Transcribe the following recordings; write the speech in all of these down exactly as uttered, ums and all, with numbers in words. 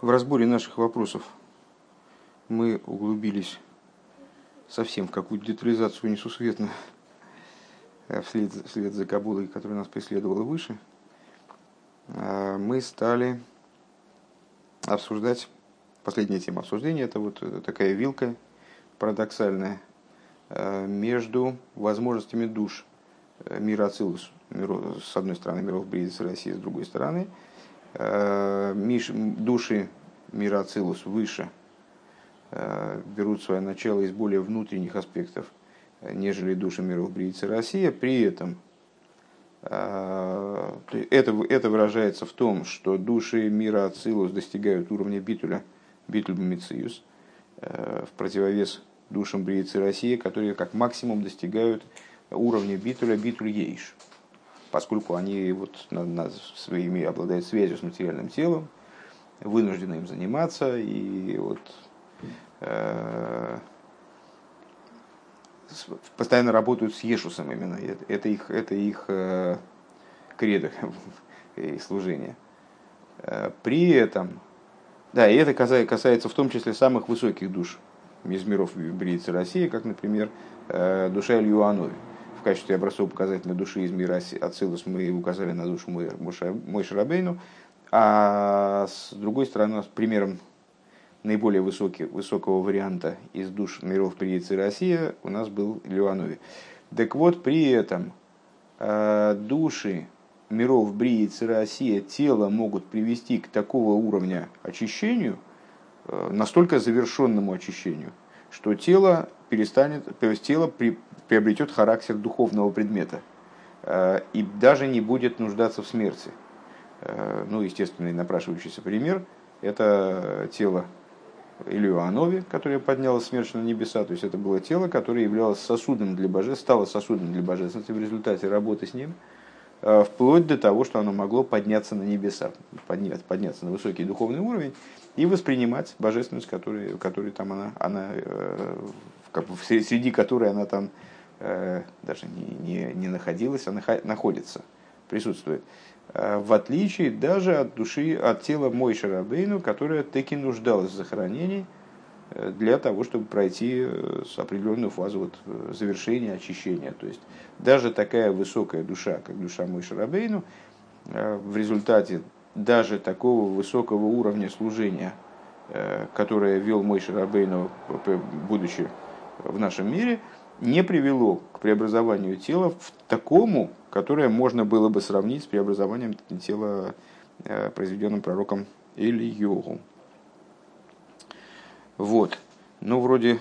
В разборе наших вопросов мы углубились совсем в какую-то детализацию несусветную, вслед, вслед за Кабулой, которая нас преследовала выше. Мы стали обсуждать, последняя тема обсуждения, это вот такая вилка парадоксальная между возможностями душ мира Ацилус, с одной стороны, миров Бризис и России, с другой стороны, души мира Ацилус выше берут свое начало из более внутренних аспектов, нежели души миров Бридис и Россия. При этом это, это выражается в том, что души мира Ацилус достигают уровня битуля, битуль мициус, в противовес душам Бридис и России, которые как максимум достигают уровня битуля, битуль ейш, поскольку они вот на, на своими обладают связью с материальным телом, вынуждены им заниматься, и вот э, постоянно работают с ешусом именно. Это их, это их э, кредо и служение. При этом, да, и это касается в том числе самых высоких душ из миров Бридис и России, как, например, э, душа Ильюанови. В качестве образцов показательной души из мира Ацилус мы указали на душу Моше Рабейну. А с другой стороны, с примером наиболее высокий, высокого варианта из душ миров Бридис и Россия у нас был Ильюанови. Так вот, при этом души миров Бридис и Россия тело могут привести к такого уровня очищению, настолько завершенному очищению, что тело перестанет, то есть тело при, приобретет характер духовного предмета э, и даже не будет нуждаться в смерти. Э, ну, естественный напрашивающийся пример – это тело Ильюанови, которое поднялось с смерти на небеса. То есть это было тело, которое являлось сосудом для божественности, стало сосудом для божественности в результате работы с ним, э, вплоть до того, что оно могло подняться на небеса, поднять, подняться на высокий духовный уровень и воспринимать божественность, которой, которой там она, она э, как бы среди которой она там э, даже не, не, не находилась, а нах- находится, присутствует. Э, в отличие даже от души, от тела Моше Рабейну, которая таки нуждалась в захоронении э, для того, чтобы пройти э, с определенную фазу вот, завершения, очищения. То есть даже такая высокая душа, как душа Моше Рабейну, э, в результате даже такого высокого уровня служения, э, которое вел Моше Рабейну, будучи в нашем мире, не привело к преобразованию тела в такому, которое можно было бы сравнить с преобразованием тела, произведенным пророком Элиёгу. Вот. Ну, вроде,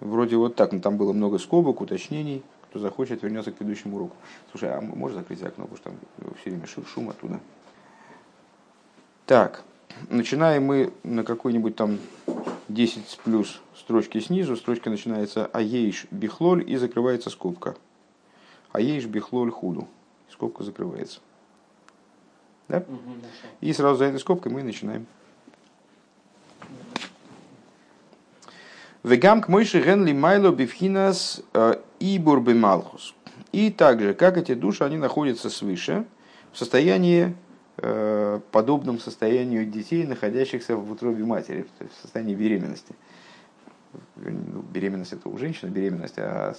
вроде вот так. Но там было много скобок, уточнений. Кто захочет, вернется к предыдущему уроку. Слушай, а можешь закрыть окно, потому что там все время шум оттуда. Так. Начинаем мы на какой-нибудь там десять плюс строчки снизу. Строчка начинается «Аейш бихлоль» и закрывается скобка. «Аейш бихлоль худу». Скобка закрывается. Да? И сразу за этой скобкой мы начинаем. «Вегам к мойши ген лимайло бифхинас ибур бималхус». И также, как эти души, они находятся свыше, в состоянии, подобном состоянию детей, находящихся в утробе матери, то есть в состоянии беременности. Беременность — это у женщины беременность, а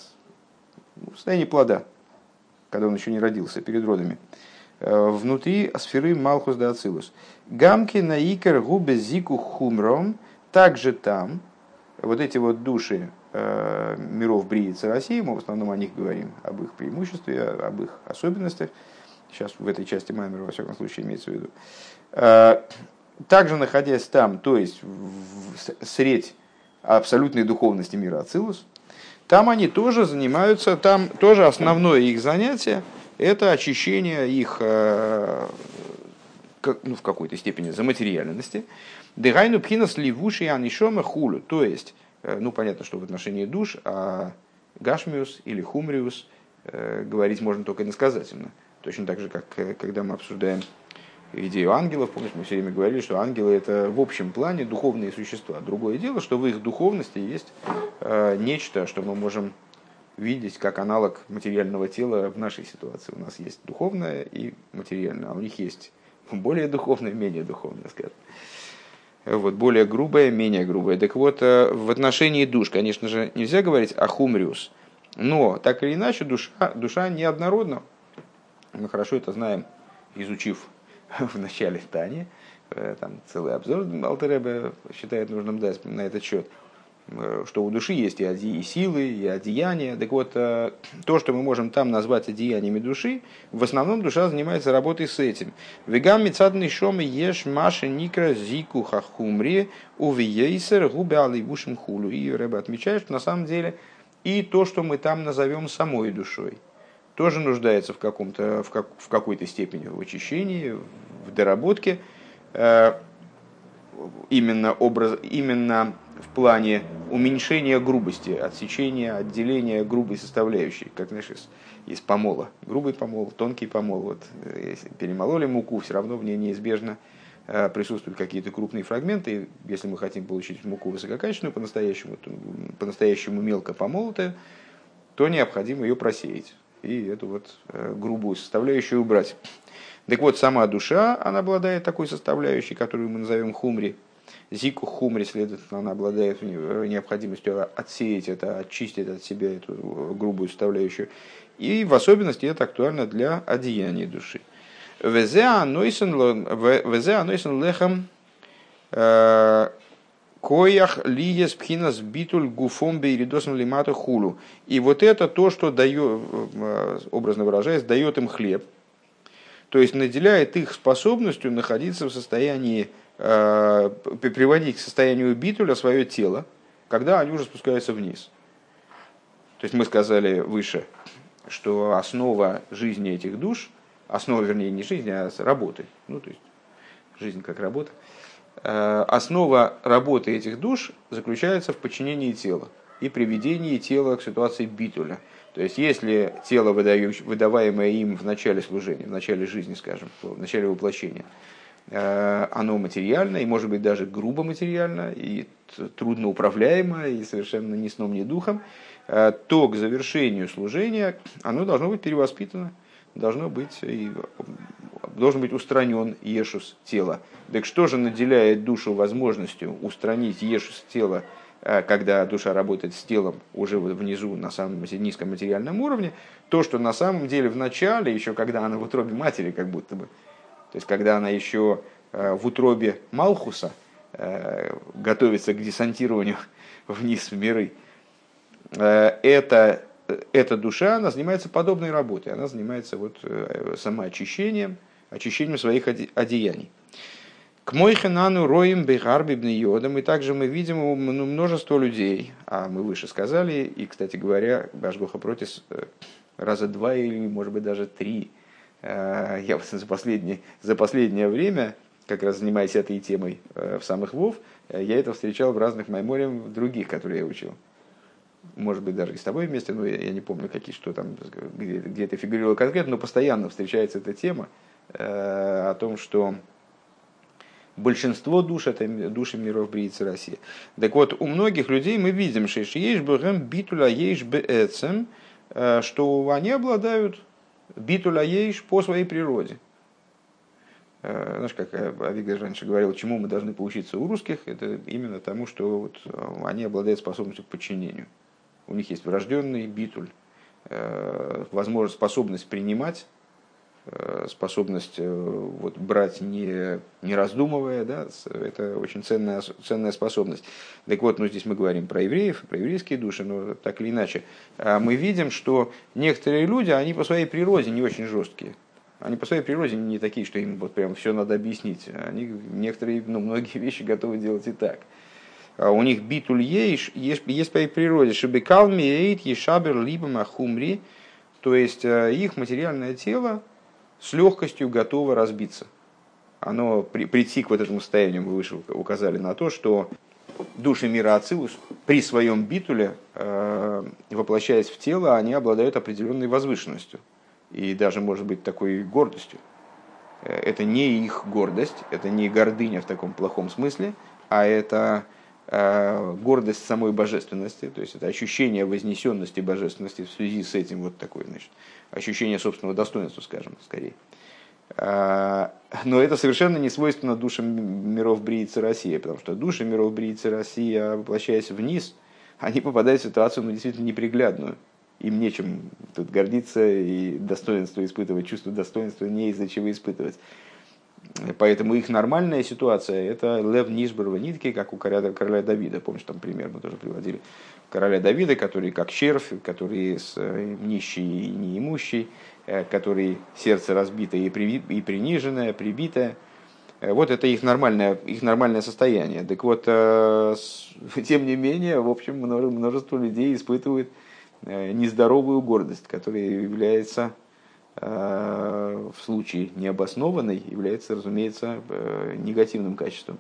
в состоянии плода, когда он еще не родился, перед родами. Внутри сферы Малхус да Ацилус. Гамки наикер губе зику хумром. Также там, вот эти вот души миров Бридис и России, мы в основном о них говорим, об их преимуществе, об их особенностях. Сейчас в этой части Маймера, во всяком случае, имеется в виду. Также, находясь там, то есть в средь абсолютной духовности мира Ацилус, там они тоже занимаются, там тоже основное их занятие – это очищение их, ну, в какой-то степени заматериальности. Дыхайну пхинас ливуши анишома хулю. То есть, ну, понятно, что в отношении душ, а гашмиус или хумриус говорить можно только иносказательно. Точно так же, как когда мы обсуждаем идею ангелов, помнишь, мы все время говорили, что ангелы — это в общем плане духовные существа. Другое дело, что в их духовности есть э, нечто, что мы можем видеть как аналог материального тела в нашей ситуации. У нас есть духовное и материальное, а у них есть более духовное, менее духовное, скажем. Вот, более грубое, менее грубое. Так вот, в отношении душ, конечно же, нельзя говорить о хумриус. Но, так или иначе, душа, душа неоднородна. Мы хорошо это знаем, изучив в начале Тани. Там целый обзор Алтер Ребе считает нужным дать на этот счет. Что у души есть и, оде, и силы, и одеяния. Так вот, то, что мы можем там назвать одеяниями души, в основном душа занимается работой с этим. Вегам мицадны шомы еш маши никра зику хахумри увиейсер губялы бушим хулю. И Ребе отмечает, что на самом деле и то, что мы там назовем самой душой, тоже нуждается в, каком-то, в, как, в какой-то степени в очищении, в доработке. Именно, образ, именно в плане уменьшения грубости, отсечения, отделения грубой составляющей, как, знаешь, из, из помола. Грубый помол, тонкий помол. Вот, если перемололи муку, все равно в ней неизбежно э, присутствуют какие-то крупные фрагменты. И если мы хотим получить муку высококачественную, по-настоящему, то, по-настоящему мелко помолотую, то необходимо ее просеять и эту вот э, грубую составляющую убрать. Так вот, сама душа, она обладает такой составляющей, которую мы назовем хумри. Зику хумри, следовательно, она обладает необходимостью отсеять это, очистить от себя эту грубую составляющую. И в особенности это актуально для одеяния души. Везе анойсен лехам коях лиес пхинас битуль гуфом бейридосом лимату хулю. И вот это то, что дает, образно выражаясь, дает им хлеб. То есть наделяет их способностью находиться в состоянии, э, приводить к состоянию битуля свое тело, когда они уже спускаются вниз. То есть мы сказали выше, что основа жизни этих душ, основа, вернее, не жизни, а работы, ну то есть жизнь как работа, э, основа работы этих душ заключается в подчинении тела и приведении тела к ситуации битуля. То есть, если тело, выдаваемое им в начале служения, в начале жизни, скажем, в начале воплощения, оно материально, и, может быть, даже грубо материально, и трудно управляемо, и совершенно ни сном, ни духом, то к завершению служения оно должно быть перевоспитано, должно быть, должен быть устранен ешус тела. Так что же наделяет душу возможностью устранить ешус тела, когда душа работает с телом уже внизу, на самом низком материальном уровне, то, что на самом деле в начале, еще когда она в утробе матери, как будто бы, то есть когда она еще в утробе Малхуса готовится к десантированию вниз в миры, эта, эта душа, она занимается подобной работой, она занимается вот самоочищением, очищением своих одеяний. К Мойхенану роем бейхарбибный йодом, и также мы видим множество людей, а мы выше сказали, и, кстати говоря, Башгоха Протис раза два или, может быть, даже три, я за последнее, за последнее время, как раз занимаясь этой темой в самых вов, я это встречал в разных маймориях других, которые я учил. Может быть, даже и с тобой вместе, но я, я не помню, какие, что там, где, где это фигурировало конкретно, но постоянно встречается эта тема о том, что большинство душ – это души миров Бриицы России. Так вот, у многих людей мы видим, что они обладают битуля ейш по своей природе. Знаешь, как Авигдор раньше говорил, чему мы должны поучиться у русских, это именно тому, что вот они обладают способностью к подчинению. У них есть врожденный битуль, возможность, способность принимать, способность вот, брать не, не раздумывая, да, это очень ценная, ценная способность. Так вот, ну, здесь мы говорим про евреев, про еврейские души, но так или иначе. Мы видим, что некоторые люди, они по своей природе не очень жесткие. Они по своей природе не такие, что им вот прям все надо объяснить. Они некоторые, ну, многие вещи готовы делать и так. У них битуль ейш, есть по их природе. Шебекалми ейт ешабер либо махумри. То есть, их материальное тело с легкостью готово разбиться. Оно при, прийти к вот этому состоянию, мы выше указали на то, что души мира Ацилус при своем битуле, э, воплощаясь в тело, они обладают определенной возвышенностью и даже, может быть, такой гордостью. Это не их гордость, это не гордыня в таком плохом смысле, а это э, гордость самой божественности, то есть это ощущение вознесенности божественности в связи с этим вот такой, значит, ощущение собственного достоинства, скажем, скорее. Но это совершенно не свойственно душам миров Брии и России, потому что души миров Брии и России, воплощаясь вниз, они попадают в ситуацию, ну, действительно неприглядную. Им нечем тут гордиться и достоинство испытывать, чувство достоинства не из-за чего испытывать. Поэтому их нормальная ситуация – это лев нишборва нитки, как у короля, короля Давида. Помнишь, там пример мы тоже приводили. Короля Давида, который как червь, который нищий и неимущий, который сердце разбито и, при, и приниженное, прибитое. Вот это их нормальное, их нормальное состояние. Так вот, тем не менее, в общем, множество людей испытывают нездоровую гордость, которая является в случае необоснованной, является, разумеется, негативным качеством.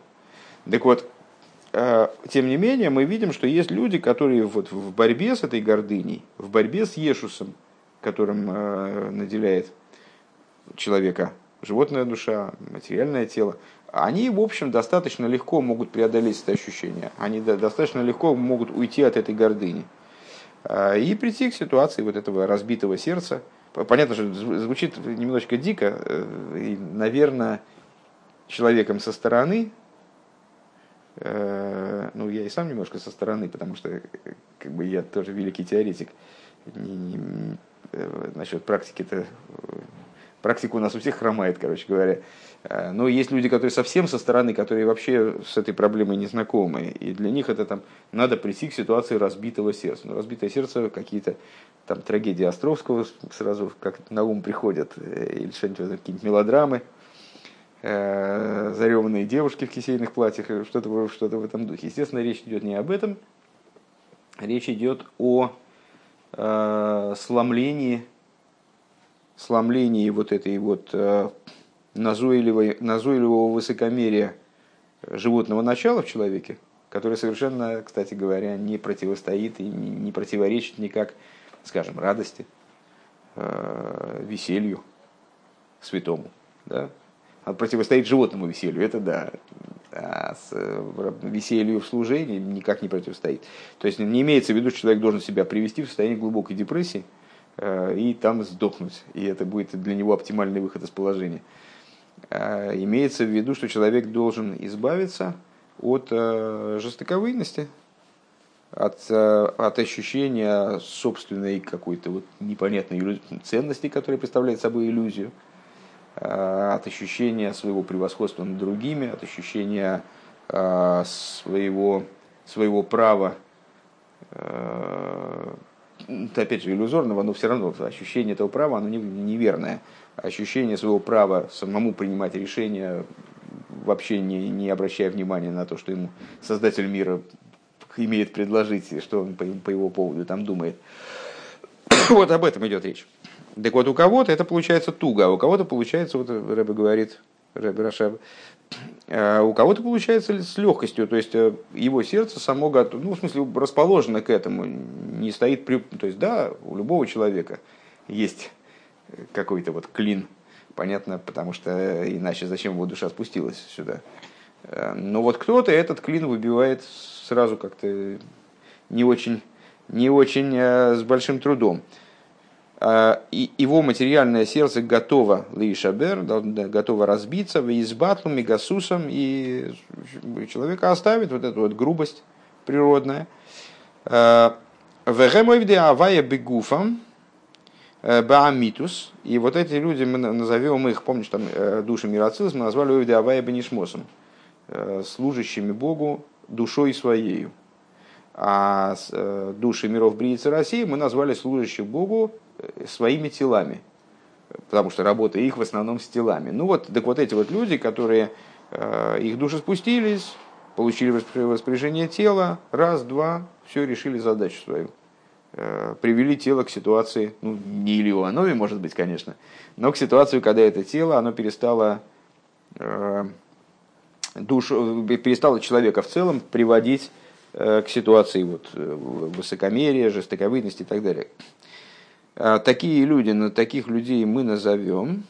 Так вот, тем не менее, мы видим, что есть люди, которые вот в борьбе с этой гордыней, в борьбе с Ешусом, которым наделяет человека животная душа, материальное тело, они, в общем, достаточно легко могут преодолеть это ощущение. Они достаточно легко могут уйти от этой гордыни и прийти к ситуации вот этого разбитого сердца. Понятно, что звучит немножечко дико, и, наверное, человеком со стороны, ну, я и сам немножко со стороны, потому что как бы, я тоже великий теоретик, не, не, насчет практики-то, практика у нас у всех хромает, короче говоря. Но есть люди, которые совсем со стороны, которые вообще с этой проблемой не знакомы. И для них это там надо прийти к ситуации разбитого сердца. Но разбитое сердце, какие-то там трагедии Островского сразу как на ум приходят, или что-нибудь, какие-нибудь мелодрамы, зареванные девушки в кисейных платьях, что-то, что-то в этом духе. Естественно, речь идет не об этом. Речь идет о э, сломлении, сломлении вот этой вот... Э, назойливого, назойливого высокомерия животного начала в человеке, которое совершенно, кстати говоря, не противостоит и не противоречит никак, скажем, радости, э- веселью святому. Да? А противостоит животному веселью, это да. А с веселью в служении никак не противостоит. То есть не имеется в виду, что человек должен себя привести в состояние глубокой депрессии э- и там сдохнуть. И это будет для него оптимальный выход из положения. Имеется в виду, что человек должен избавиться от жестоковыйности, от, от ощущения собственной какой-то вот непонятной ценности, которая представляет собой иллюзию, от ощущения своего превосходства над другими, от ощущения своего, своего права, опять же, иллюзорного, но все равно ощущение этого права, оно неверное. Ощущение своего права самому принимать решения, вообще не, не обращая внимания на то, что ему Создатель мира имеет предложить, и что он по, по его поводу там думает. Вот об этом идет речь. Так вот, у кого-то это получается туго, а у кого-то получается, вот Рэбе говорит, Рэбе Рашаб, у кого-то получается с легкостью, то есть его сердце само готово, ну, в смысле, расположено к этому, не стоит, при... то есть, да, у любого человека есть какой-то вот клин, понятно, потому что иначе зачем его душа спустилась сюда. Но вот кто-то этот клин выбивает сразу как-то не очень, не очень а, с большим трудом. А, и его материальное сердце готово лейшабер, готово разбиться вейзбатлом, мегасусом, и человека оставит вот эту вот грубость природная. Вегемовде авая бегуфам. Баамитус, и вот эти люди, мы назовем их, помнишь, там души мироцилос, мы назвали Овида Авая Бенишмосом, служащими Богу душой своею. А души миров Брии и России мы назвали служащих Богу своими телами, потому что работа их в основном с телами. Ну вот, так вот эти вот люди, которые, их души спустились, получили распоряжение тела, раз, два, все, решили задачу свою. Привели тело к ситуации, ну, не Илиуанове, может быть, конечно, но к ситуации, когда это тело, оно перестало, э, душу, перестало человека в целом приводить э, к ситуации вот, высокомерия, жестоковыйности и так далее. А такие люди, но таких людей мы назовем,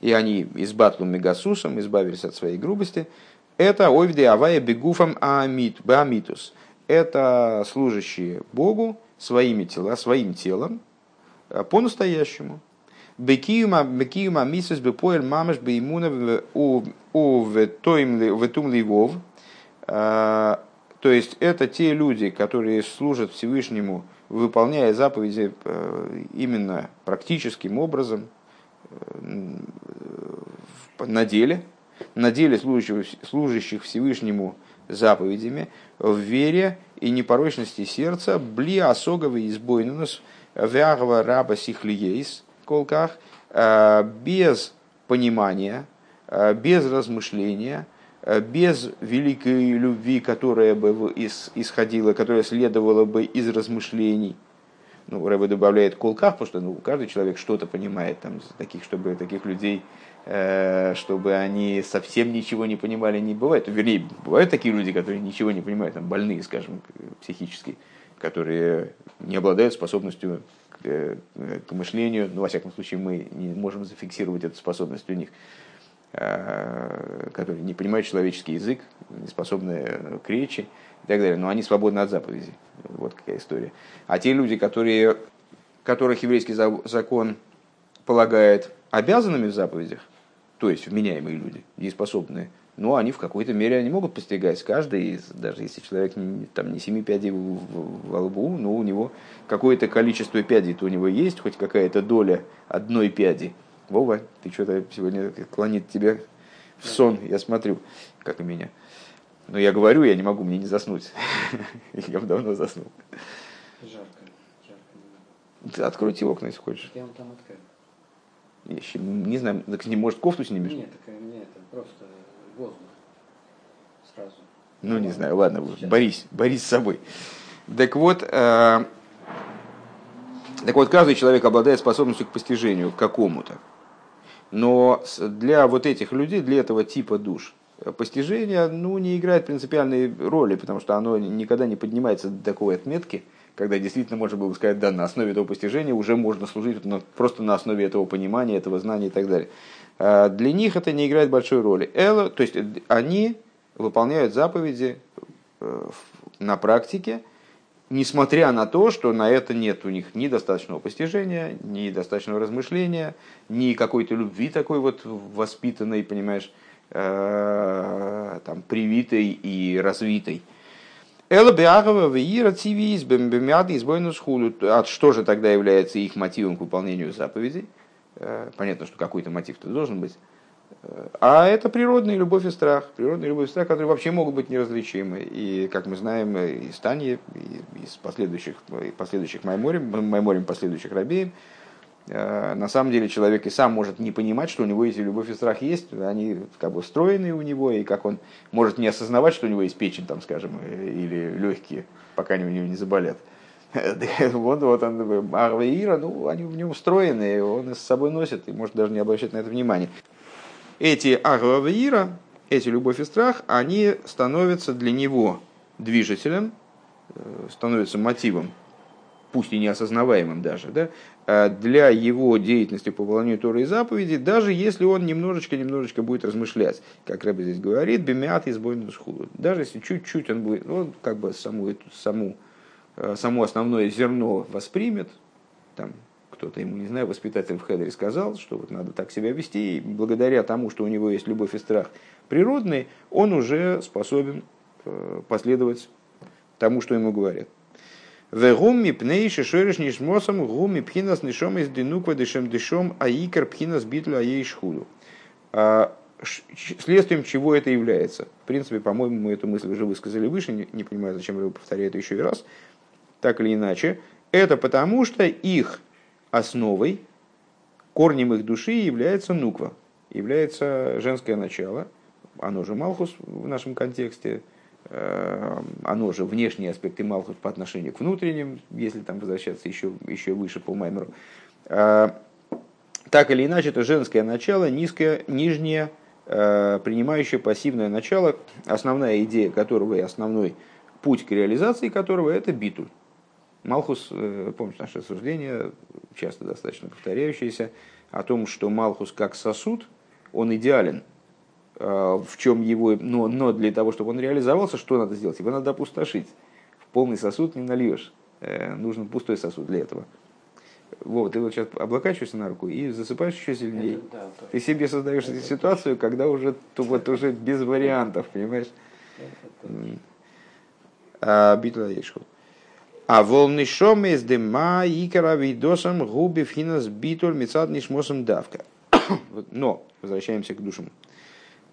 и они избатлу мегасусом, избавились от своей грубости, это овде авая бегуфам аамитус. Это служащие Богу своими тела, своим телом по-настоящему. Бекиюма, бекиюма, миссис, бепоэль, мамаш, беймуна, у ветумливов. То есть это те люди, которые служат Всевышнему, выполняя заповеди именно практическим образом на деле, на деле служащих, служащих Всевышнему заповедями, в вере и непорочности сердца, бли осоговый избойнунус, вягва раба сихлиейс, колках, без понимания, без размышления, без великой любви, которая бы исходила, которая следовала бы из размышлений. Ну, Рэбе добавляет колках, потому что ну, каждый человек что-то понимает, там, таких, чтобы таких людей, э, чтобы они совсем ничего не понимали, не бывает. Вернее, бывают такие люди, которые ничего не понимают, там, больные, скажем, психически, которые не обладают способностью к, к мышлению. Ну, во всяком случае, мы не можем зафиксировать эту способность у них, которые не понимают человеческий язык, не способны к речи и так далее, но они свободны от заповедей. Вот какая история. А те люди, которые, которых еврейский закон полагает обязанными в заповедях, то есть вменяемые люди, дееспособные, но они в какой-то мере они могут постигать каждый из, даже если человек там, не семи пядей во лбу, но у него какое-то количество пядей, то у него есть хоть какая-то доля одной пяди. Вова, ты что-то сегодня клонит тебя в сон, я смотрю, как и меня. Но я говорю, я не могу, мне не заснуть. Я давно заснул. Жарко, жарко. Откройте окна, если хочешь. Я вам там открою. Я еще не знаю, так не может кофту снимешь? Нет, так мне это просто воздух сразу. Ну не знаю, ладно, борись, борись с собой. Так вот... Так вот, каждый человек обладает способностью к постижению, к какому-то. Но для вот этих людей, для этого типа душ, постижение ну, не играет принципиальной роли, потому что оно никогда не поднимается до такой отметки, когда действительно можно было бы сказать, да, на основе этого постижения уже можно служить, просто на основе этого понимания, этого знания и так далее. Для них это не играет большой роли. Элла, то есть они выполняют заповеди на практике, несмотря на то, что на это нет у них ни достаточного постижения, ни достаточного размышления, ни какой-то любви такой вот воспитанной, понимаешь, э, там, привитой и развитой. А что же тогда является их мотивом к выполнению заповедей? Понятно, что какой-то мотив-то должен быть. А это природная любовь и страх. Природная любовь и страх, которые вообще могут быть неразличимы. И, как мы знаем, из Тани, из последующих, последующих Майморим, Майморим последующих Рабеем, на самом деле человек и сам может не понимать, что у него эти любовь и страх есть. Они как бы встроены у него, и как он может не осознавать, что у него есть печень, там, скажем, или легкие, пока они у него не заболят. Вот, вот он, Арва и Ира, ну, они в нем встроены, он с собой носит, и может даже не обращать на это внимания. Эти агаваира, эти любовь и страх, они становятся для него движителем, становятся мотивом, пусть и неосознаваемым даже, да, для его деятельности по выполнению Торы и заповедей, даже если он немножечко-немножечко будет размышлять, как Рэбе здесь говорит, бемят избойную схуду. Даже если чуть-чуть он будет, он как бы саму, саму, само основное зерно воспримет, там, кто-то ему, не знаю, воспитатель в Хедере сказал, что вот надо так себя вести, и благодаря тому, что у него есть любовь и страх природный, он уже способен последовать тому, что ему говорят. Следствием чего это является? В принципе, по-моему, мы эту мысль уже высказали выше, не понимаю, зачем я повторяю это еще и раз, так или иначе. Это потому, что их основой, корнем их души является нуква, является женское начало, оно же малхус в нашем контексте, оно же внешние аспекты малхус по отношению к внутренним, если там возвращаться еще, еще выше по Маймеру. Так или иначе, это женское начало, низкое, нижнее, принимающее пассивное начало, основная идея которого и основной путь к реализации которого – это битуль. Малхус, помните наше рассуждение, часто достаточно повторяющееся, о том, что Малхус как сосуд, он идеален, в чем его, но, но для того, чтобы он реализовался, что надо сделать? Его надо опустошить. В полный сосуд не нальешь, нужен пустой сосуд для этого. Вот, ты вот сейчас облокачиваешься на руку и засыпаешь еще сильнее. Это, да, ты себе создаешь это ситуацию, точно. Когда уже, вот, уже без вариантов, понимаешь? А битла ишху. А волны шомы из дыма и каравидосом губи финас битуль мецад нишмосом давка. Но возвращаемся к душам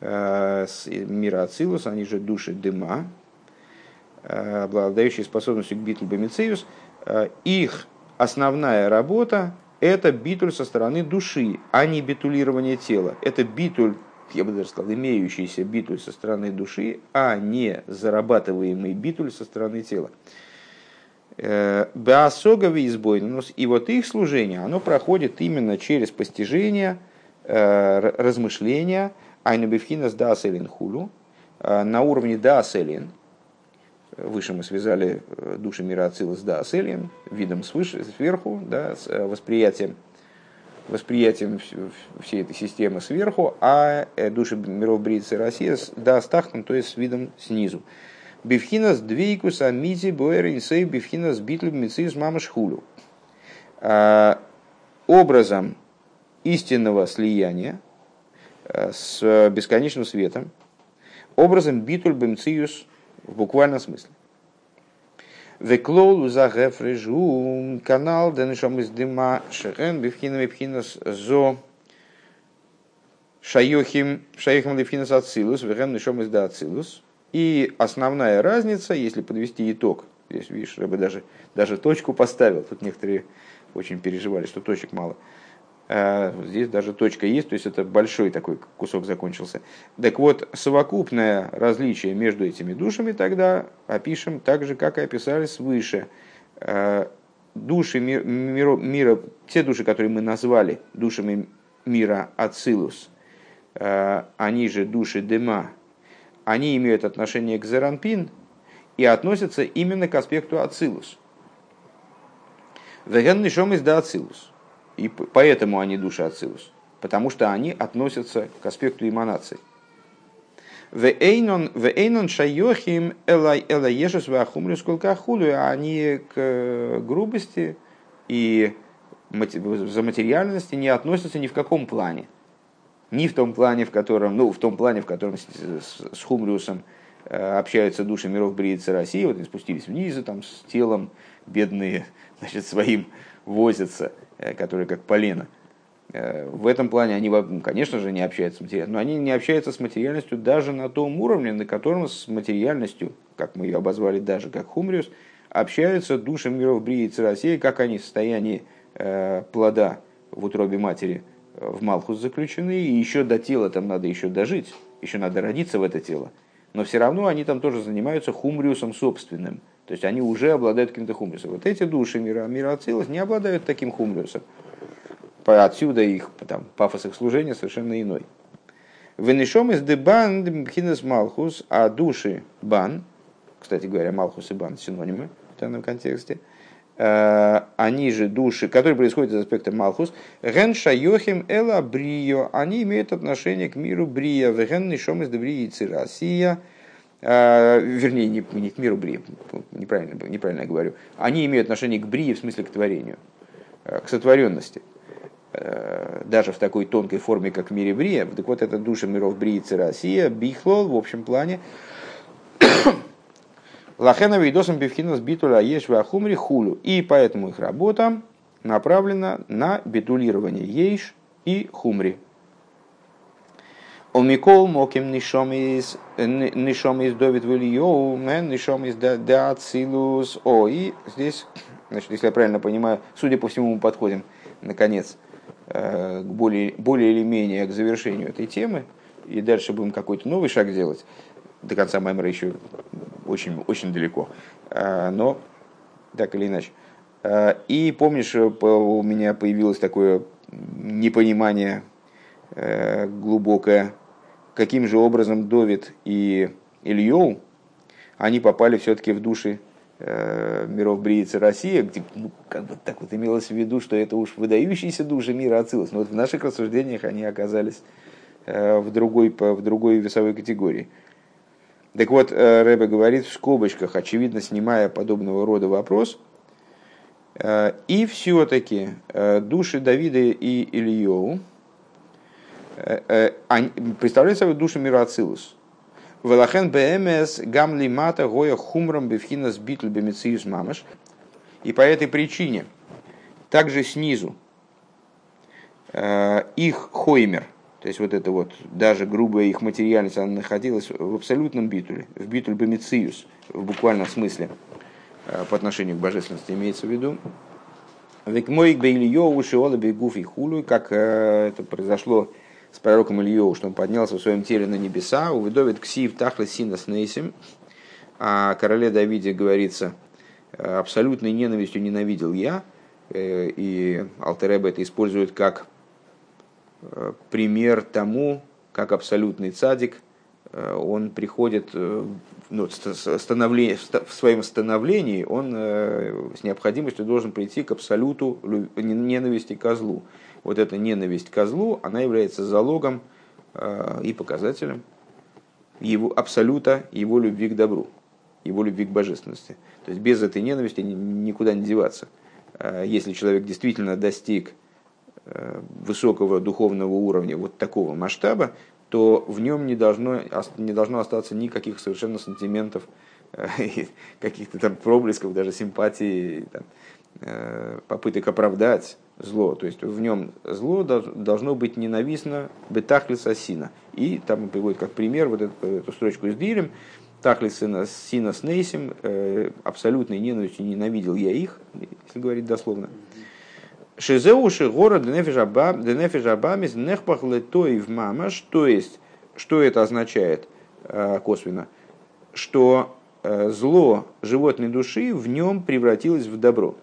мира Ацилус, они же души дыма, обладающие способностью к битуль бомициус. Их основная работа – это битуль со стороны души, а не битулирование тела. Это битуль, я бы даже сказал, имеющийся битуль со стороны души, а не зарабатываемый битуль со стороны тела. Беосоговый избойнус. И вот их служение, оно проходит именно через постижение, размышления, айнубивхинас дааселин хулу, на уровне дааселин. Выше мы связали души мира Ацилла с дааселием, видом свыше, сверху, да, с восприятием, восприятием всей этой системы сверху, а души миров Бритца и Россия с даастахтом, то есть с видом снизу. Бифхинас двейкус амити буэринсэй бифхинас битлю мицис мамашхулю. Образом истинного слияния с бесконечным светом, образом битуль бимциюс в буквальном смысле. Веклоу захефрежум канал денешом из дыма шехен бифхинами бифхинас зо шайохим шайохим бифхинас ацилус вехем нешом из да ацилус. И основная разница, если подвести итог, здесь, видишь, я бы даже, даже точку поставил, тут некоторые очень переживали, что точек мало. Здесь даже точка есть, то есть это большой такой кусок закончился. Так вот, совокупное различие между этими душами тогда опишем так же, как и описали свыше. Души мир, мир, мира, те души, которые мы назвали душами мира Ацилус, они же души Дема, они имеют отношение к Зеранпин и относятся именно к аспекту Ацилус. Веген нишом из да Ацилус. И поэтому они души Ацилус, потому что они относятся к аспекту эманации. Вэйнон шайохим элаешес вэахумлюс колкахулю, а они к грубости и за материальности не относятся ни в каком плане. Ни в том плане, в котором, ну, в том плане, в котором с, с хумриусом общаются души миров Бриицы России, вот они спустились вниз, и там с телом бедные, значит, своим возятся, которые как полено. В этом плане они, конечно же, не общаются с материальностью, но они не общаются с материальностью даже на том уровне, на котором с материальностью, как мы ее обозвали даже как хумриус, общаются души миров Бриицы России, как они в состоянии плода в утробе матери в Малхус заключены, и еще до тела там надо еще дожить, еще надо родиться в это тело. Но все равно они там тоже занимаются хумриусом собственным. То есть они уже обладают каким-то хумриусом. Вот эти души мира, мира Ацилус не обладают таким хумриусом. Отсюда их там, пафос их служения совершенно иной. Венешом из дебан мхинес Малхус, а души бан, кстати говоря, Малхус и бан синонимы в данном контексте, они же души, которые происходят из аспекта Малхус, ген шайохим эла брио, они имеют отношение к миру брия, вген нишом из дебриицы Россия, вернее, не, не к миру брия, неправильно, неправильно я говорю, они имеют отношение к брии, в смысле к творению, к сотворенности, даже в такой тонкой форме, как в мире брия. Так вот, это души миров бриицы Россия, бихлол в общем плане, и поэтому их работа направлена на битулирование ейш и хумри. Омикол моким нишом из довид вильёу, нишом из да ацилус. О, и здесь, значит, если я правильно понимаю, судя по всему, мы подходим, наконец, к более, более или менее к завершению этой темы. И дальше будем какой-то новый шаг делать. До конца маймера еще очень, очень далеко, но так или иначе. И помнишь, у меня появилось такое непонимание глубокое, каким же образом Довид и Ильёу, они попали все-таки в души миров Бриицы и России, где, ну, как бы так вот имелось в виду, что это уж выдающиеся души мира Ацилус, но вот в наших рассуждениях они оказались в другой, в другой весовой категории. Так вот, Ребе говорит в скобочках, очевидно снимая подобного рода вопрос, И все-таки души Давида и Ильёу представляют собой души мира Ацилус. Велахен БМС гамли мата гоя хумрам бифхинас битль бемециюс мамаш. И по этой причине также снизу их хоймер, то есть вот это вот даже грубая их материальность, она находилась в абсолютном битуле, в битуль бемециюс, в буквальном смысле, по отношению к божественности имеется в виду. Как это произошло с пророком Ильёу, что он поднялся в своем теле на небеса, увидовит ксив тахлы синас нейсим. О короле Давиде говорится, абсолютной ненавистью ненавидел я, и Алтер-Ребе это использует как пример тому, как абсолютный цадик, он приходит, ну, становление, в своем становлении, он с необходимостью должен прийти к абсолюту ненависти козлу. Вот эта ненависть козлу, она является залогом и показателем его абсолюта, его любви к добру, его любви к божественности. То есть без этой ненависти никуда не деваться. Если человек действительно достиг высокого духовного уровня вот такого масштаба, то в нем не должно, не должно остаться никаких совершенно сантиментов, каких-то там проблесков, даже симпатии, там, попыток оправдать зло. То есть в нем зло должно быть ненавистно бетахлис асина. И там он приводит как пример вот эту, эту строчку из Дилем. Тахлис сина снейсим, абсолютной ненавистью ненавидел я их, если говорить дословно. Шизеуши город денефижабамис нехпахлетоев мамаш, то есть, что это означает косвенно? Что зло животной души в нем превратилось в добро.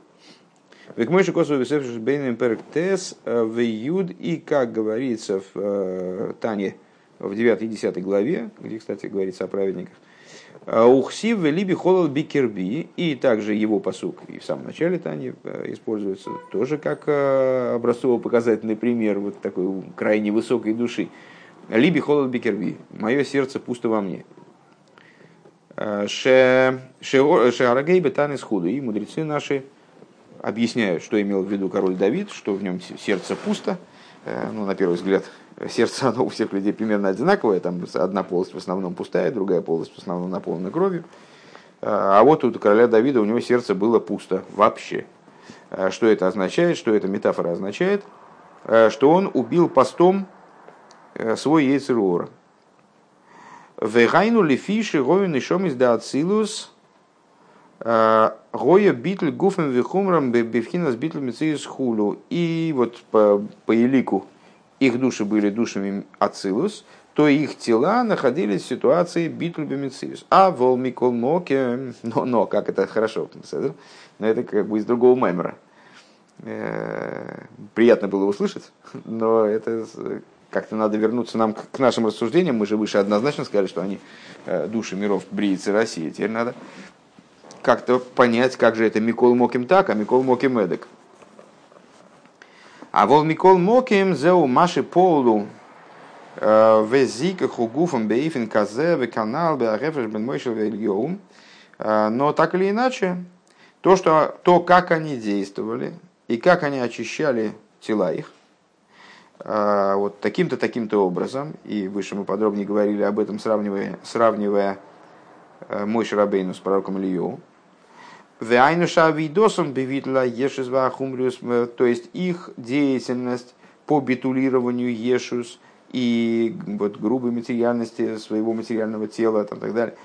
Векмойши косвы висевши бейнем перктес в юд, и как говорится в Тане в девятой и десятой главе, где, кстати, говорится о праведниках, «Ухсив велиби холол бикерби», и также его пасук, и в самом начале Тани используется тоже как образцово-показательный пример вот такой крайне высокой души. «Либи холол бикерби», «Мое сердце пусто во мне». «Шеарагей бетанис худу», и мудрецы наши объясняют, что имел в виду король Давид, что в нем сердце пусто. Ну, на первый взгляд, сердце оно у всех людей примерно одинаковое. Там одна полость в основном пустая, другая полость в основном наполнена кровью. А вот у короля Давида у него сердце было пусто вообще. Что это означает? Что эта метафора означает? Что он убил постом свой йецер ора. «Вегайну лефиши гоин и шом из да ацилус гоя битль гуфем вихумрам бифхинас битль мециис хулу». И вот по, по элику их души были душами ацилус, то их тела находились в ситуации битль бимециус. А волмикол моке, но, но, как это хорошо, но это как бы из другого маймера. Приятно было услышать, но это как-то надо вернуться нам к нашим рассуждениям. Мы же выше однозначно сказали, что они души миров бриицы России. Теперь надо как-то понять, как же это Микол Моким так, а Микол Моким эдак. А вол Микол Моким зеу маши полу везика хугуфом бейфин казе веканал беарефеш бен мойшел вельгеум. Но так или иначе, то, что, то, как они действовали и как они очищали тела их, вот таким-то, таким-то образом, и выше мы подробнее говорили об этом, сравнивая, сравнивая Мойше Рабейну с пророком Ильёу. То есть их деятельность по битулированию Ешус и вот грубой материальности своего материального тела и так далее.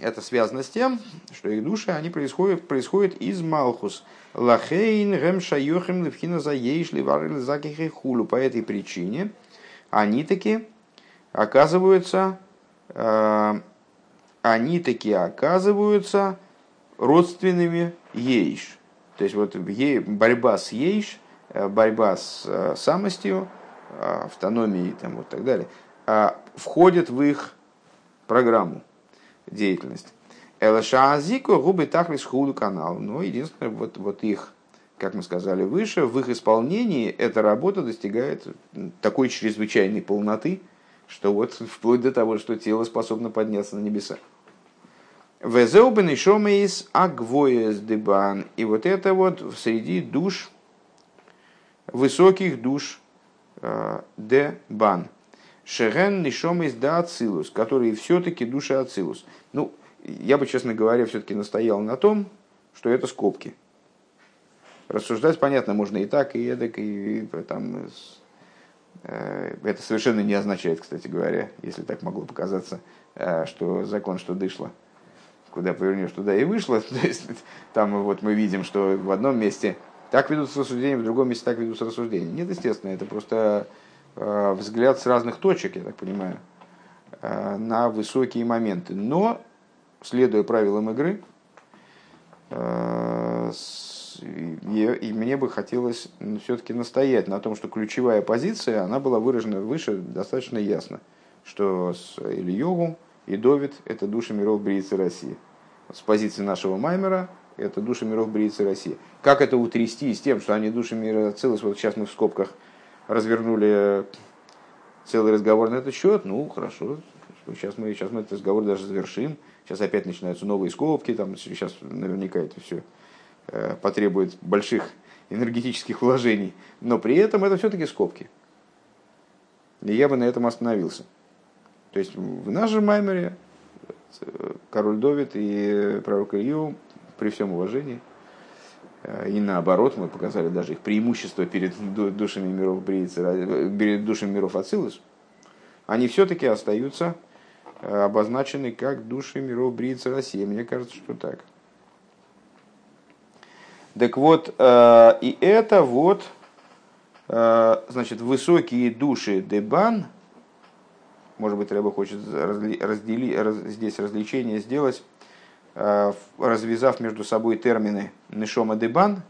Это связано с тем, что их души они происходят, происходят из Малхус. По этой причине они таки оказываются э, они таки оказываются родственными ейш. То есть вот е, борьба с ейш, борьба с э, самостью, э, автономией и вот так далее, э, входит в их программу деятельности. Элашаазико губы тахлис худу канал. Но единственное, вот, вот их, как мы сказали выше, в их исполнении эта работа достигает такой чрезвычайной полноты, что вот вплоть до того, что тело способно подняться на небеса. И вот это вот среди душ, высоких душ дебан. Шерен нишомейс да ацилус, которые все-таки души ацилус. Ну, я бы, честно говоря, все-таки настоял на том, что это скобки. Рассуждать, понятно, можно и так, и эдак, и, и там... Это совершенно не означает, кстати говоря, если так могло показаться, что закон, что дышло, куда повернешь, туда и вышло. То есть, там вот мы видим, что в одном месте так ведутся рассуждения, в другом месте так ведутся рассуждения. Нет, естественно, это просто взгляд с разных точек, я так понимаю, на высокие моменты. Но, следуя правилам игры, и мне бы хотелось все-таки настоять на том, что ключевая позиция, она была выражена выше достаточно ясно, что Эльёгу и Довид – это души миров Бриицы России. С позиции нашего Маймера – это души миров Бриицы России. Как это утрясти с тем, что они души мира целых? Вот сейчас мы в скобках развернули целый разговор на этот счет. Ну, хорошо, сейчас мы, сейчас мы этот разговор даже завершим. Сейчас опять начинаются новые скобки, там сейчас наверняка это все потребует больших энергетических вложений, но при этом это все-таки скобки. И я бы на этом остановился. То есть в нашем маймере король Довид и пророк Илью, при всем уважении, и наоборот, мы показали даже их преимущество перед душами миров Бриицы, перед душами миров Ацилус, они все-таки остаются обозначены как души миров Бриицы России. Мне кажется, что так. Так вот, э, и это вот, э, значит, высокие души дебан, может быть, Ребе хочет разли, раздели, раз, здесь различение сделать, э, развязав между собой термины нешома дебан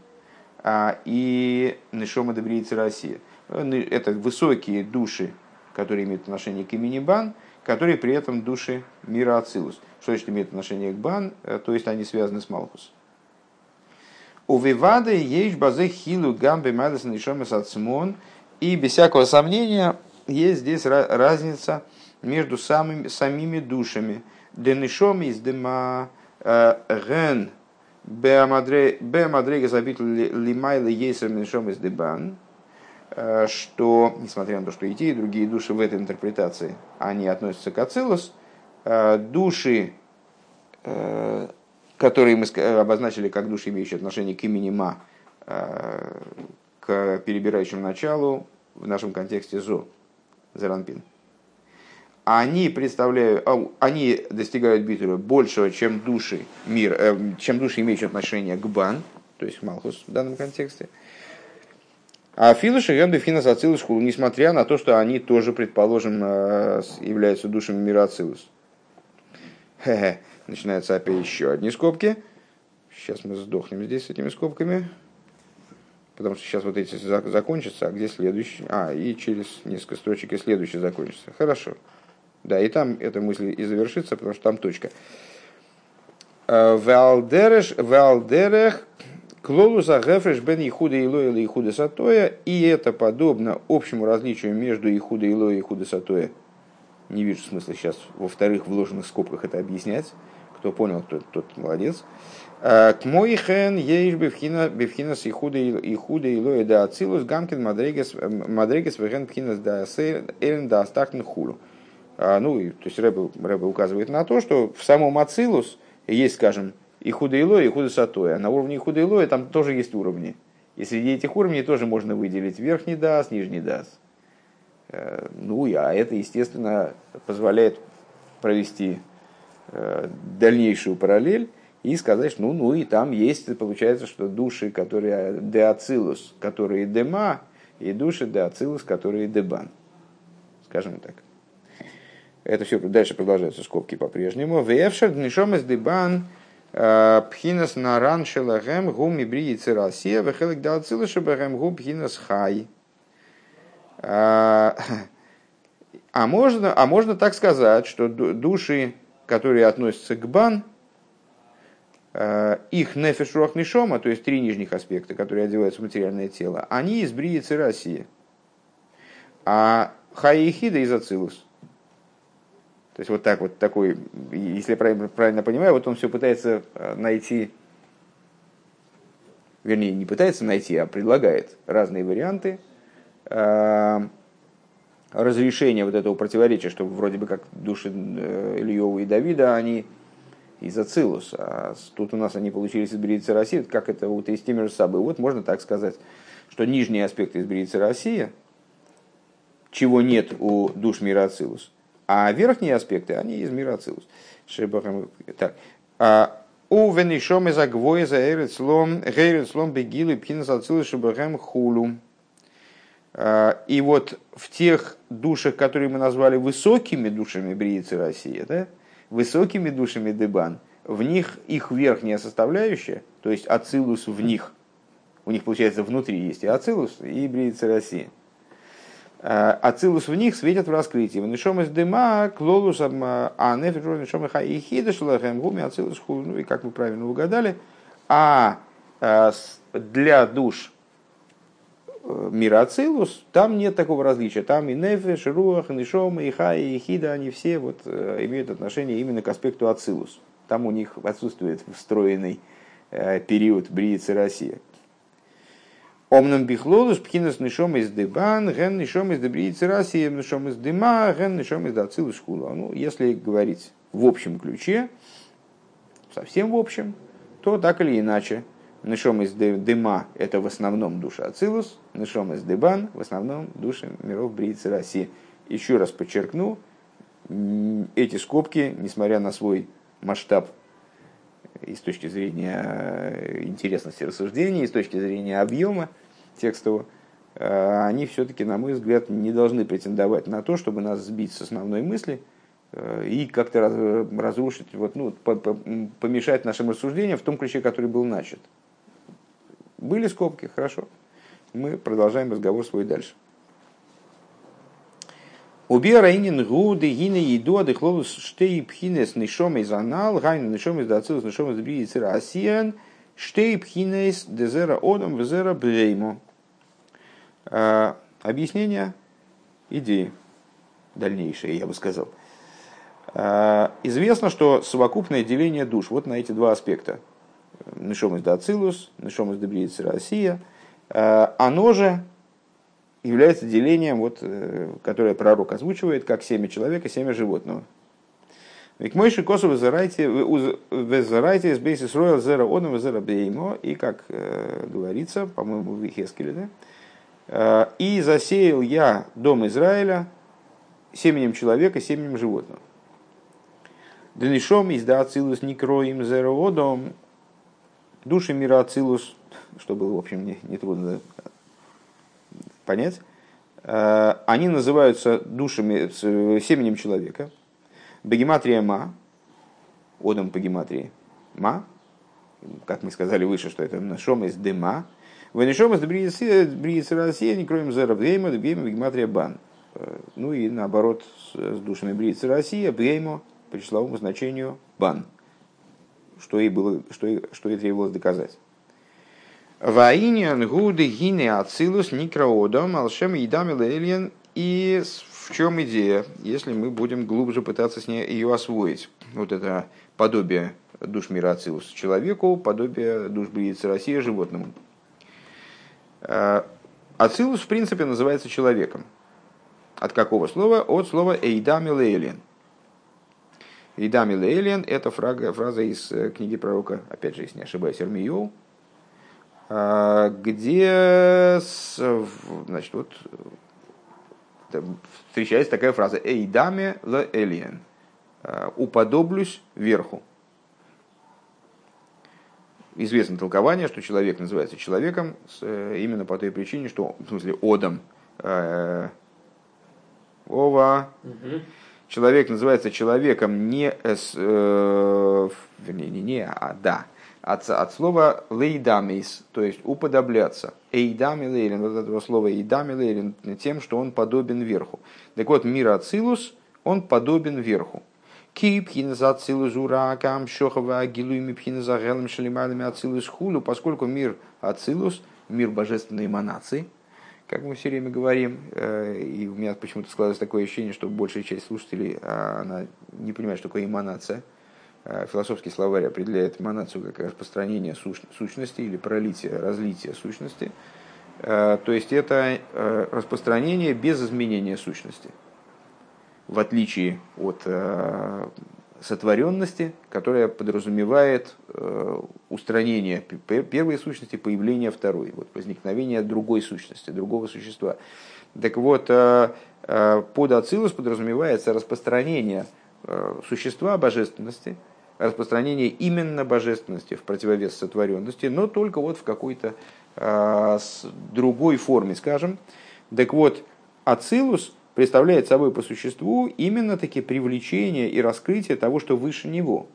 э, и нешома дебриицы России. Это высокие души, которые имеют отношение к имени бан, которые при этом души мира ацилус. Что значит имеет отношение к бан, э, то есть они связаны с малхус. Увивады есть базы хилу гамбе мадас нишомес ацмон, и без всякого сомнения есть здесь разница между самыми, самими душами. Денишоми из дема рен беамадре беамадрега забитл лимайла ейсер нишом из дебан, что несмотря на то, что и те и другие души в этой интерпретации они относятся к ацилус, души, которые мы обозначили как души, имеющие отношение к имени Ма, к перебирающему началу, в нашем контексте Зо, Заранпин. Они представляют, они достигают битуля большего, чем души, мир, чем души, имеющие отношение к Бан, то есть к Малхус в данном контексте. А Филуши, Гэмбе, Финас, Ацилус, несмотря на то, что они тоже, предположим, являются душами мира Ацилус. Начинаются опять еще одни скобки. Сейчас мы сдохнем здесь с этими скобками. Потому что сейчас вот эти закончатся, а где следующий? А, и через несколько строчек и следующий закончится. Хорошо. Да, и там эта мысль и завершится, потому что там точка. Валдерех клолуса гефреш бен ихуда илоя или ихуда сатоя. И это подобно общему различию между ихуда илоя и ихуда сатоя. Не вижу смысла сейчас во вторых вложенных скобках это объяснять. Кто понял, тот, тот молодец. Кмоихен еиш бифхинас ихуда илоя да ацилус гамкин мадрегес вехен бифхинас да элен да астахтен хулу. Ну, то есть Ребе указывает на то, что в самом ацилус есть, скажем, ихуда илоя и ихуда сатоя. На уровне ихуда илоя там тоже есть уровни. И среди этих уровней тоже можно выделить верхний даас, нижний даас. Ну, а это, естественно, позволяет провести дальнейшую параллель и сказать, что ну, ну и там есть, получается, что души, которые де ацилус, которые де ма, и души де ацилус, которые де бан. Скажем так. Это все дальше продолжаются скобки по-прежнему. Веевшер днешом из де бан пхинас наран шелагем гум и бри и цирасия вехелек де ацилус шебагем гум пхинас хай. А, а, можно, а можно так сказать, что души, которые относятся к бан, их нефеш руах нишома, то есть три нижних аспекта, которые одеваются в материальное тело, они из Бриицы России. А хай и хида из ацилус. То есть вот так вот такой, если я правильно, правильно понимаю, вот он все пытается найти, вернее, не пытается найти, а предлагает разные варианты разрешения вот этого противоречия, что вроде бы как души Ильёва и Давида, они из Ацилус, а тут у нас они получились из Бриицы России, как это вот и с теми же собой. Вот можно так сказать, что нижний аспект из Бриицы России, чего нет у душ мира Ацилус, а верхние аспекты, они из мира Ацилус. Так. У венишом из агвоя за эрицлом, гэрицлом бегилы пхинас Ацилус шебахэм хулу. И вот в тех душах, которые мы назвали высокими душами Бриицы России, да, высокими душами Дебан, в них их верхняя составляющая, то есть Ацилус в них, у них получается внутри есть и Ацилус, и Бриица России. Ацилус в них светит в раскрытии. Ну и как мы правильно угадали, а для душ мира Ацилус, там нет такого различия. Там и Нефеш, и Руах, и Нишома, и Хай, и Хида, они все вот, э, имеют отношение именно к аспекту Ацилус. Там у них отсутствует встроенный э, период Бриицы России. Омнам бихлолус пхинас Нишома из Дебан, ген Нишома из Бриицы России, Нишома из Дема, ген Нишома из Ацилус Хула. Ну, если говорить в общем ключе, совсем в общем, то так или иначе. Нишом из Дыма – это в основном душа Ацилус, Нишом из Дебан – в основном души миров Бриицы России. Еще раз подчеркну, эти скобки, несмотря на свой масштаб и с точки зрения интересности рассуждений, и с точки зрения объема текстового, они все-таки, на мой взгляд, не должны претендовать на то, чтобы нас сбить с основной мысли и как-то разрушить, вот, ну, помешать нашим рассуждениям в том ключе, который был начат. Были скобки, хорошо. Мы продолжаем разговор свой дальше. Убе раинин гуды гины еду адыхлолус штей пхинес нишом из анал, гайна нишом из дацилус нишом из бриицы россиян, штей пхинес дезера одам везера бреймо. Объяснение идеи дальнейшее, я бы сказал. Известно, что совокупное деление душ вот на эти два аспекта, Нишом из Дацилус, Нишом из Бриицы Россия, оно же является делением, вот, которое пророк озвучивает, как семя человека, семя животного. Викмойши косу везарайте из бейсис роял зера одам везера беймо, и как говорится, по-моему, в Ихескеле, да? И засеял я дом Израиля семенем человека, семенем животного. Днишом из Ацилус Никроим Зероодом, души мира Ацилус, что было, в общем, нетрудно понять, они называются душами, семенем человека. Бегематрия Ма, Одом по гематрии Ма, как мы сказали выше, что это Днишом из Дема. Днишом из Бриицы России Никроим Зероодом, Бегематрия Бан. Ну и наоборот, с душами Бриицы России, Беймо, по числовому значению бан, что и было, что и, что и требовалось доказать. Ваинян гуды гине ацилус никроодом алшем едам эльен. И в чем идея, если мы будем глубже пытаться с ней ее освоить? Вот это подобие душ мира Ацилус человеку, подобие душ Бриицы России животному. Ацилус в принципе называется человеком. От какого слова? От слова эйдам эльен. «Идам элиэлиен» – это фраза из книги пророка, опять же, если не ошибаюсь, Ирмиёу, где, значит, вот, встречается такая фраза «Эйдаме лээлиен» – «уподоблюсь верху». Известно толкование, что человек называется человеком именно по той причине, что, в смысле, «одом». Ова. Человек называется человеком не, э, вернее, не, не а да, от, от слова «лейдамис», то есть «уподобляться». «Эйдами лейлин», вот этого слова «эйдами лейлин» тем, что он подобен верху. Так вот, мир Ацилус, он подобен верху. «Ки пхинез Ацилус уракам шохова агилуими пхинез агелем шалималами Ацилус хулу», поскольку мир Ацилус, мир божественной эманации, Как мы все время говорим, и у меня почему-то складывается такое ощущение, что большая часть слушателей она не понимает, что такое эманация. Философский словарь определяет эманацию как распространение сущности или пролитие, разлитие сущности. То есть это распространение без изменения сущности, в отличие от сотворенности, которая подразумевает устранение первой сущности, появление второй, вот, возникновение другой сущности, другого существа. Так вот, под ацилус подразумевается распространение существа божественности, распространение именно божественности в противовес сотворенности, но только вот в какой-то а, с другой форме, скажем. Так вот, ацилус представляет собой по существу именно-таки привлечение и раскрытие того, что выше него.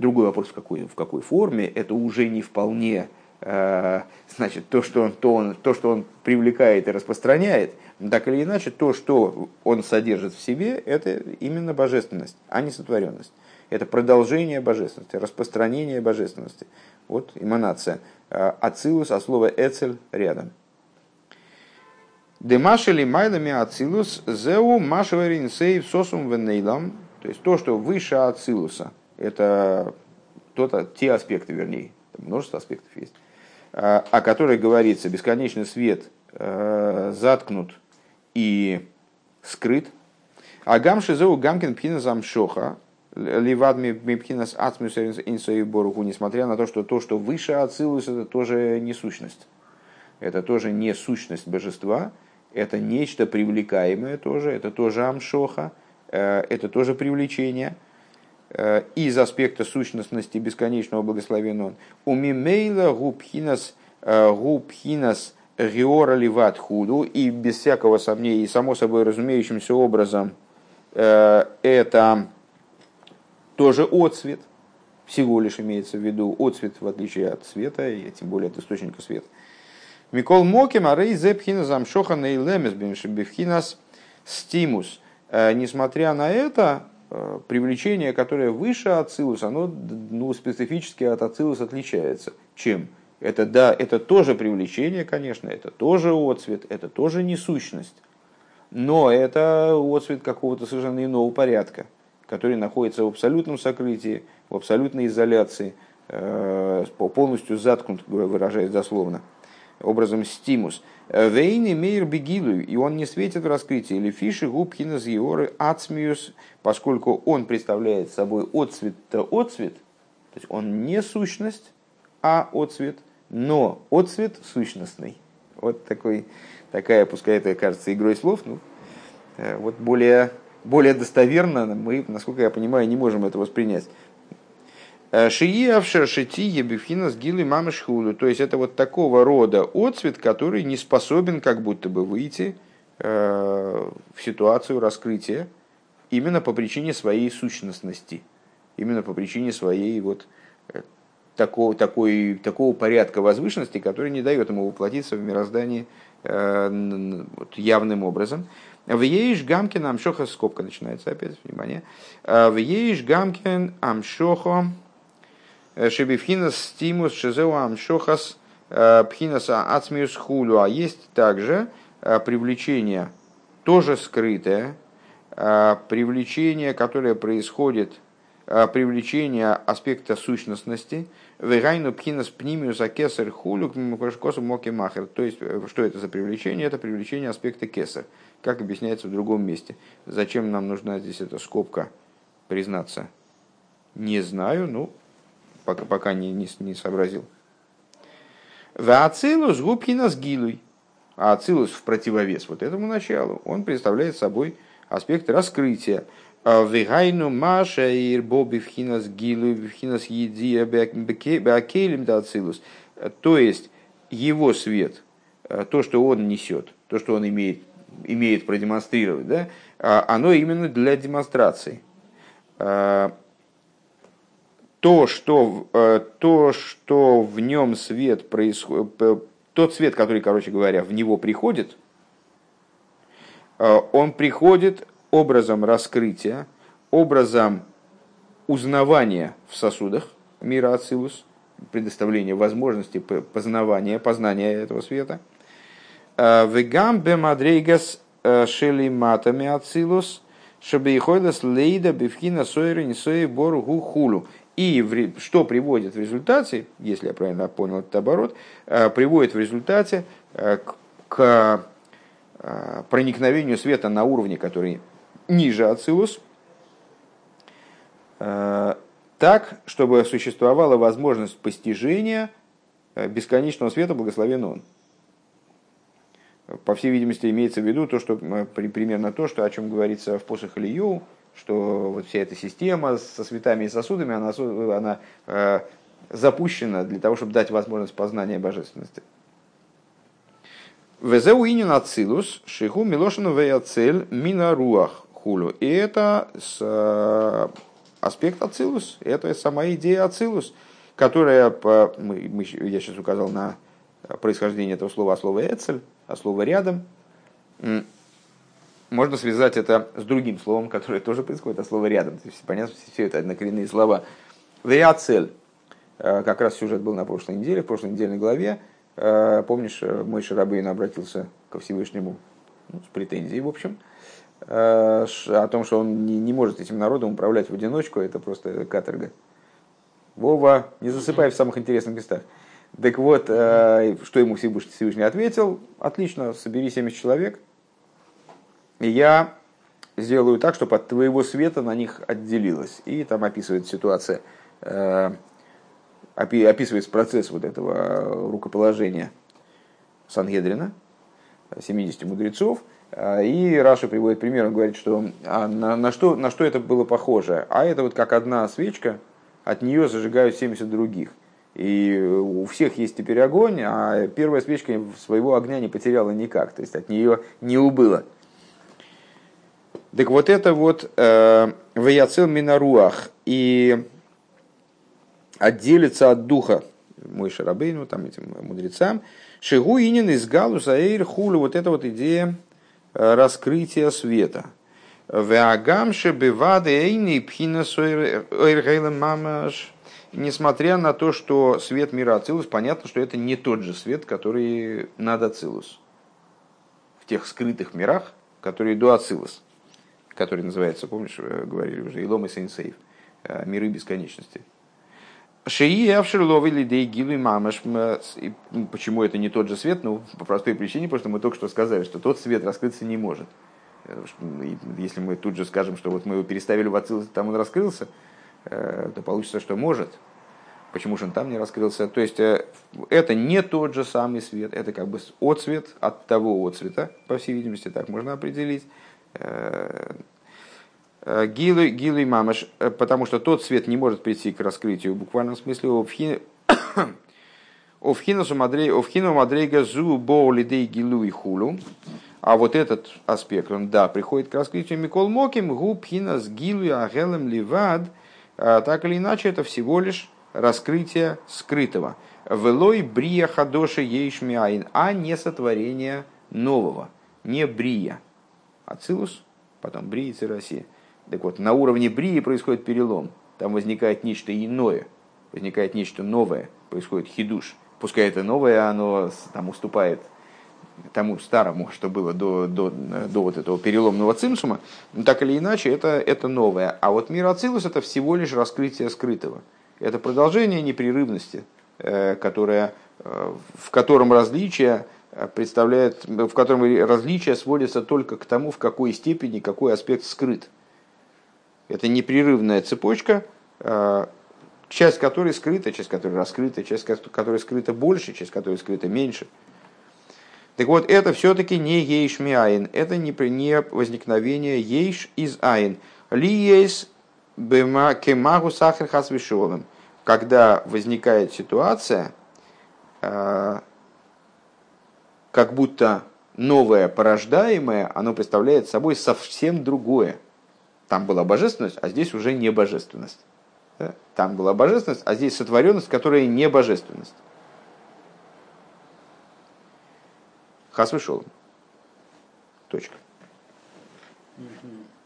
Другой вопрос, в какой, в какой форме, это уже не вполне... Значит, то что он, то, он, то, что он привлекает и распространяет, так или иначе, то, что он содержит в себе, это именно божественность, а не сотворенность. Это продолжение божественности, распространение божественности. Вот эманация. Ацилус, от слова «эцель» рядом. «Демашели майлами ацилус, зеу машварин сейв сосум венейлам». То есть то, что выше ацилуса, это то-то, те аспекты, вернее, множество аспектов есть, о которой говорится, бесконечный свет э, заткнут и скрыт. Агам шизеу гамкин пхинас амшоха, левадми пхинас ацмюс инсоиборуху, несмотря на то, что то, что выше ацилус, это тоже не сущность. Это тоже не сущность божества, это нечто привлекаемое тоже, это тоже амшоха, э, это тоже привлечение. Из аспекта сущностности бесконечного благословен он. Умимейла губхинас губхинас риора леват худу, и без всякого сомнения, и само собой разумеющимся образом, это тоже отсвет, всего лишь имеется в виду отсвет, в отличие от света, и тем более от источника света. Микол Моким, арей зепхинас замшохан и лемес бифхинас стимус. Несмотря на это, привлечение, которое выше ацилус, оно, ну, специфически от ацилус отличается. Чем? Это, да, это тоже привлечение, конечно, это тоже отцвет, это тоже несущность, но это отцвет какого-то совершенно иного порядка, который находится в абсолютном сокрытии, в абсолютной изоляции, полностью заткнут, выражаясь дословно, образом стимус. Вейни мейр бегилую, и он не светит в раскрытии. Или фиши губхинас георы ацмиус, поскольку он представляет собой отцвет-то отцвет, то есть он не сущность, а отцвет, но отцвет сущностный. Вот такой, такая, пускай это кажется игрой слов, ну, вот более, более достоверно мы, насколько я понимаю, не можем это воспринять. То есть это вот такого рода отцвет, который не способен как будто бы выйти в ситуацию раскрытия именно по причине своей сущностности, именно по причине своей вот такого, такой, такого порядка возвышенности, который не дает ему воплотиться в мироздании явным образом. В еиш гамкин амшоха, скобка начинается опять, внимание. В еиш гамкин амшохо Шебифхинас стимус шизеу амшохас пхинаса ацмиус хулю. А есть также привлечение, тоже скрытое, привлечение, которое происходит, привлечение аспекта сущностности. Вегайну пхинас пнимиус акесар хулю косу моки махер. То есть, что это за привлечение? Это привлечение аспекта кесар, как объясняется в другом месте. Зачем нам нужна здесь эта скобка, признаться, не знаю, ну, пока, пока не, не, не сообразил. Ваацилус губхинас гилуй. А ацилус в противовес вот этому началу, он представляет собой аспект раскрытия. Вигайну маша ирбо бифхинас гилуй, бифхинас едия беакелем да ацилус. То есть, его свет, то, что он несет, то, что он имеет, имеет продемонстрировать, да, оно именно для демонстрации. То, что, то, что в нем свет происходит, тот свет, который, короче говоря, в него приходит, он приходит образом раскрытия, образом узнавания в сосудах мира ацилус, предоставления возможности познавания, познания этого света. Вегам бемадрейгас шелиматами ацилус шабейхойлас лейда бифхина сойры несои боргу хулу. И что приводит в результате, если я правильно понял этот оборот, приводит в результате к проникновению света на уровне, который ниже ацилус, так, чтобы существовала возможность постижения бесконечного света, благословен он. По всей видимости, имеется в виду то, что, примерно то, что, о чем говорится в посох Илью, что вот вся эта система со светами и сосудами, она, она э, запущена для того, чтобы дать возможность познания божественности. Везеуинин ацилус шиху милошину веяцель минаруах хулю. И это с, э, аспект ацилус, это сама идея ацилус, которая, по, мы, мы, я сейчас указал на происхождение этого слова, а слова эцель, а слово рядом. Можно связать это с другим словом, которое тоже происходит, а слово рядом. То есть, понятно, все это однокоренные слова. Веяцель. Как раз сюжет был на прошлой неделе, в прошлой недельной главе. Помнишь, Мойше Рабейну обратился ко Всевышнему, ну, с претензией, в общем, о том, что он не может этим народом управлять в одиночку, это просто каторга. Вова, не засыпай в самых интересных местах. Так вот, что ему Всевышний ответил? Отлично, собери семьдесят человек. Я сделаю так, чтобы от твоего света на них отделилось. И там описывается ситуация, описывается процесс вот этого рукоположения Сангедрина, семидесяти мудрецов. И Раши приводит пример, он говорит, что на, на, что, на что это было похоже. А это вот как одна свечка, от нее зажигают семьдесят других. И у всех есть теперь огонь, а первая свечка своего огня не потеряла никак, то есть от нее не убыло. Так вот это вот ваяцел минаруах, и отделится от духа Мойше Рабейну, там этим мудрецам, шигу инин из галуса эйр хулю, вот это вот идея раскрытия света. Веагамше бевады эйни пхинас эйр гейлем мамаш. Несмотря на то, что свет мира ацилус, понятно, что это не тот же свет, который над ацилус. В тех скрытых мирах, которые до ацилус. Который называется, помнишь, говорили уже, Илом и Сейнсейв, миры бесконечности. Шеи Авшерлов или Дейгилу и Мамаш. Почему это не тот же свет? Ну, по простой причине, потому что мы только что сказали, что тот свет раскрыться не может. Если мы тут же скажем, что вот мы его переставили в ацилус, там он раскрылся, то получится, что может. Почему же он там не раскрылся? То есть это не тот же самый свет, это как бы отцвет от того отцвета, по всей видимости, так можно определить. Гилы, гилы и мамаш, потому что тот свет не может прийти к раскрытию в буквальном смысле. Овхинасу мадрей, овхину мадрейга зу боу лидей гилу и хулу. А вот этот аспект, он, да, приходит к раскрытию. Микол моким губ хинас гилу и агелем ливад. Так или иначе, это всего лишь раскрытие скрытого. Велой брия хадоши ейшмиаин, а не сотворение нового, не брия. Ацилус, потом брия и цирасия. Так вот, на уровне брии происходит перелом. Там возникает нечто иное, возникает нечто новое, происходит хидуш. Пускай это новое, оно там уступает тому старому, что было до, до, до вот этого переломного цимсума, но так или иначе, это, это новое. А вот мир ацилус — это всего лишь раскрытие скрытого. Это продолжение непрерывности, которое, в котором различие представляет, в котором различие сводится только к тому, в какой степени, какой аспект скрыт. Это непрерывная цепочка, часть которой скрыта, часть которой раскрыта, часть которой скрыта больше, часть которой скрыта меньше. Так вот, это все-таки не ейш ми айн, это не, не возникновение ейш из айн. Ли ейс бема кемагу сахар хас вишолом. Когда возникает ситуация, э, как будто новое порождаемое, оно представляет собой совсем другое. Там была божественность, а здесь уже не божественность. Да? Там была божественность, а здесь сотворенность, которая не божественность. Хас вышел. Точка. Mm-hmm.